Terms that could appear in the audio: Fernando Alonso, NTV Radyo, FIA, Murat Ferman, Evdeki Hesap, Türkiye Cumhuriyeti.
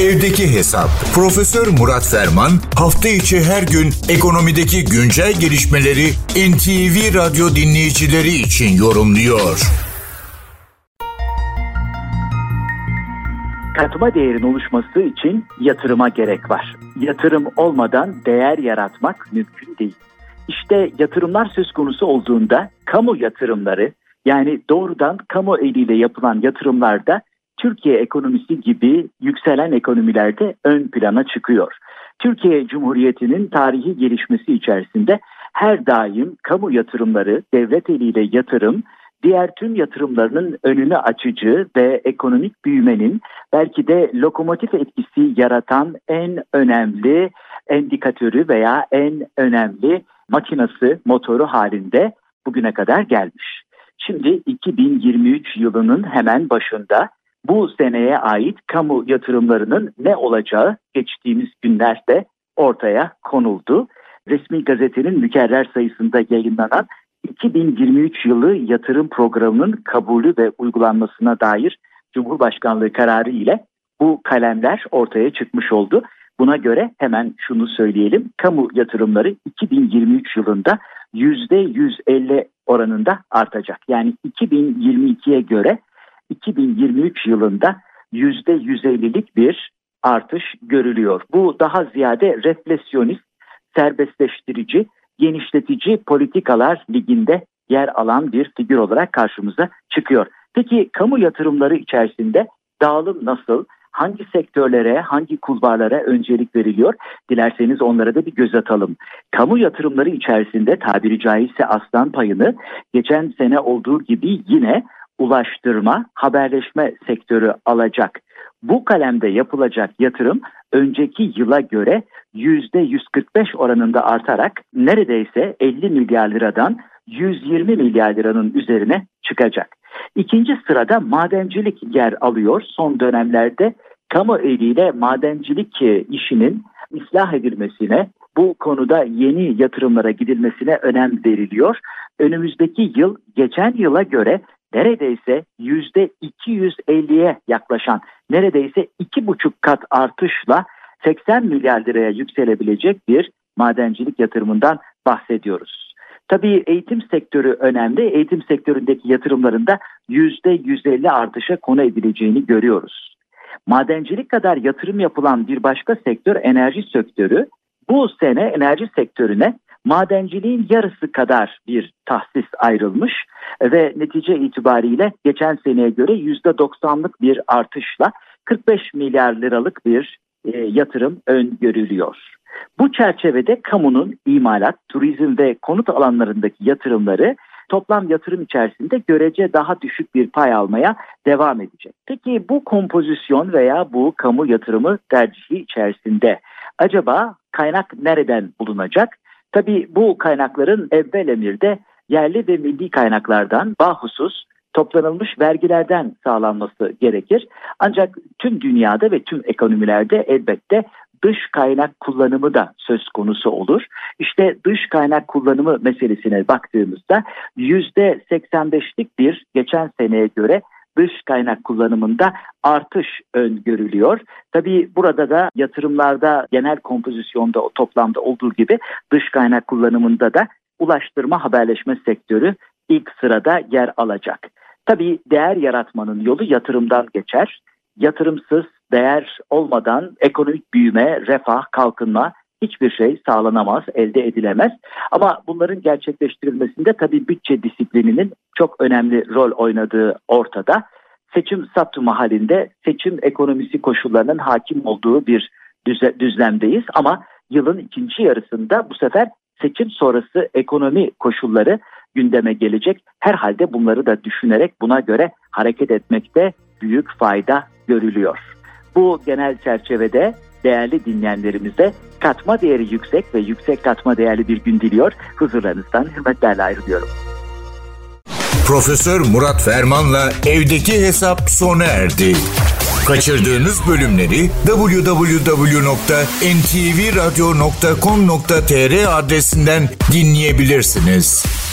Evdeki Hesap. Profesör Murat Ferman hafta içi her gün ekonomideki güncel gelişmeleri NTV Radyo dinleyicileri için yorumluyor. Katma değerin oluşması için yatırıma gerek var. Yatırım olmadan değer yaratmak mümkün değil. İşte yatırımlar söz konusu olduğunda kamu yatırımları, yani doğrudan kamu eliyle yapılan yatırımlarda Türkiye ekonomisi gibi yükselen ekonomilerde ön plana çıkıyor. Türkiye Cumhuriyeti'nin tarihi gelişmesi içerisinde her daim kamu yatırımları, devlet eliyle yatırım, diğer tüm yatırımlarının önünü açıcı ve ekonomik büyümenin belki de lokomotif etkisi yaratan en önemli endikatörü veya en önemli makinası, motoru halinde bugüne kadar gelmiş. Şimdi 2023 yılının hemen başında bu seneye ait kamu yatırımlarının ne olacağı geçtiğimiz günlerde ortaya konuldu. Resmi Gazete'nin mükerrer sayısında yayınlanan 2023 yılı yatırım programının kabulü ve uygulanmasına dair Cumhurbaşkanlığı kararı ile bu kalemler ortaya çıkmış oldu. Buna göre hemen şunu söyleyelim. Kamu yatırımları 2023 yılında %150 oranında artacak. Yani 2022'ye göre 2023 yılında %150'lik bir artış görülüyor. Bu daha ziyade reflesyonist, serbestleştirici, genişletici politikalar liginde yer alan bir figür olarak karşımıza çıkıyor. Peki kamu yatırımları içerisinde dağılım nasıl? Hangi sektörlere, hangi kulvarlara öncelik veriliyor? Dilerseniz onlara da bir göz atalım. Kamu yatırımları içerisinde tabiri caizse aslan payını geçen sene olduğu gibi yine ulaştırma, haberleşme sektörü alacak. Bu kalemde yapılacak yatırım önceki yıla göre %145 oranında artarak neredeyse 50 milyar liradan 120 milyar liranın üzerine çıkacak. İkinci sırada madencilik yer alıyor. Son dönemlerde kamu eliyle madencilik işinin ıslah edilmesine, bu konuda yeni yatırımlara gidilmesine önem veriliyor. Önümüzdeki yıl geçen yıla göre neredeyse %250'ye yaklaşan, neredeyse 2,5 kat artışla 80 milyar liraya yükselebilecek bir madencilik yatırımından bahsediyoruz. Tabii eğitim sektörü önemli. Eğitim sektöründeki yatırımlarında %150 artışa konu edileceğini görüyoruz. Madencilik kadar yatırım yapılan bir başka sektör enerji sektörü. Bu sene enerji sektörüne madenciliğin yarısı kadar bir tahsis ayrılmış ve netice itibariyle geçen seneye göre %90'lık bir artışla 45 milyar liralık bir yatırım öngörülüyor. Bu çerçevede kamunun imalat, turizm ve konut alanlarındaki yatırımları toplam yatırım içerisinde görece daha düşük bir pay almaya devam edecek. Peki bu kompozisyon veya bu kamu yatırımı tercihi içerisinde acaba kaynak nereden bulunacak? Tabii bu kaynakların evvel emirde yerli ve milli kaynaklardan, bahusuz toplanılmış vergilerden sağlanması gerekir. Ancak tüm dünyada ve tüm ekonomilerde elbette dış kaynak kullanımı da söz konusu olur. İşte dış kaynak kullanımı meselesine baktığımızda %85'lik bir geçen seneye göre dış kaynak kullanımında artış öngörülüyor. Tabii burada da yatırımlarda genel kompozisyonda toplamda olduğu gibi dış kaynak kullanımında da ulaştırma, haberleşme sektörü ilk sırada yer alacak. Tabii değer yaratmanın yolu yatırımdan geçer. Yatırımsız, değer olmadan ekonomik büyüme, refah, kalkınma hiçbir şey sağlanamaz, elde edilemez. Ama bunların gerçekleştirilmesinde tabii bütçe disiplininin çok önemli rol oynadığı ortada. Seçim saptımı halinde seçim ekonomisi koşullarının hakim olduğu bir düzlemdeyiz. Ama yılın ikinci yarısında bu sefer seçim sonrası ekonomi koşulları gündeme gelecek. Herhalde bunları da düşünerek buna göre hareket etmekte büyük fayda görülüyor. Bu genel çerçevede değerli dinleyenlerimize katma değeri yüksek ve yüksek katma değerli bir gün diliyor. Huzurlarınızdan hürmetlerle ayrılıyorum. Profesör Murat Ferman'la Evdeki Hesap sona erdi. Kaçırdığınız bölümleri www.ntvradyo.com.tr adresinden dinleyebilirsiniz.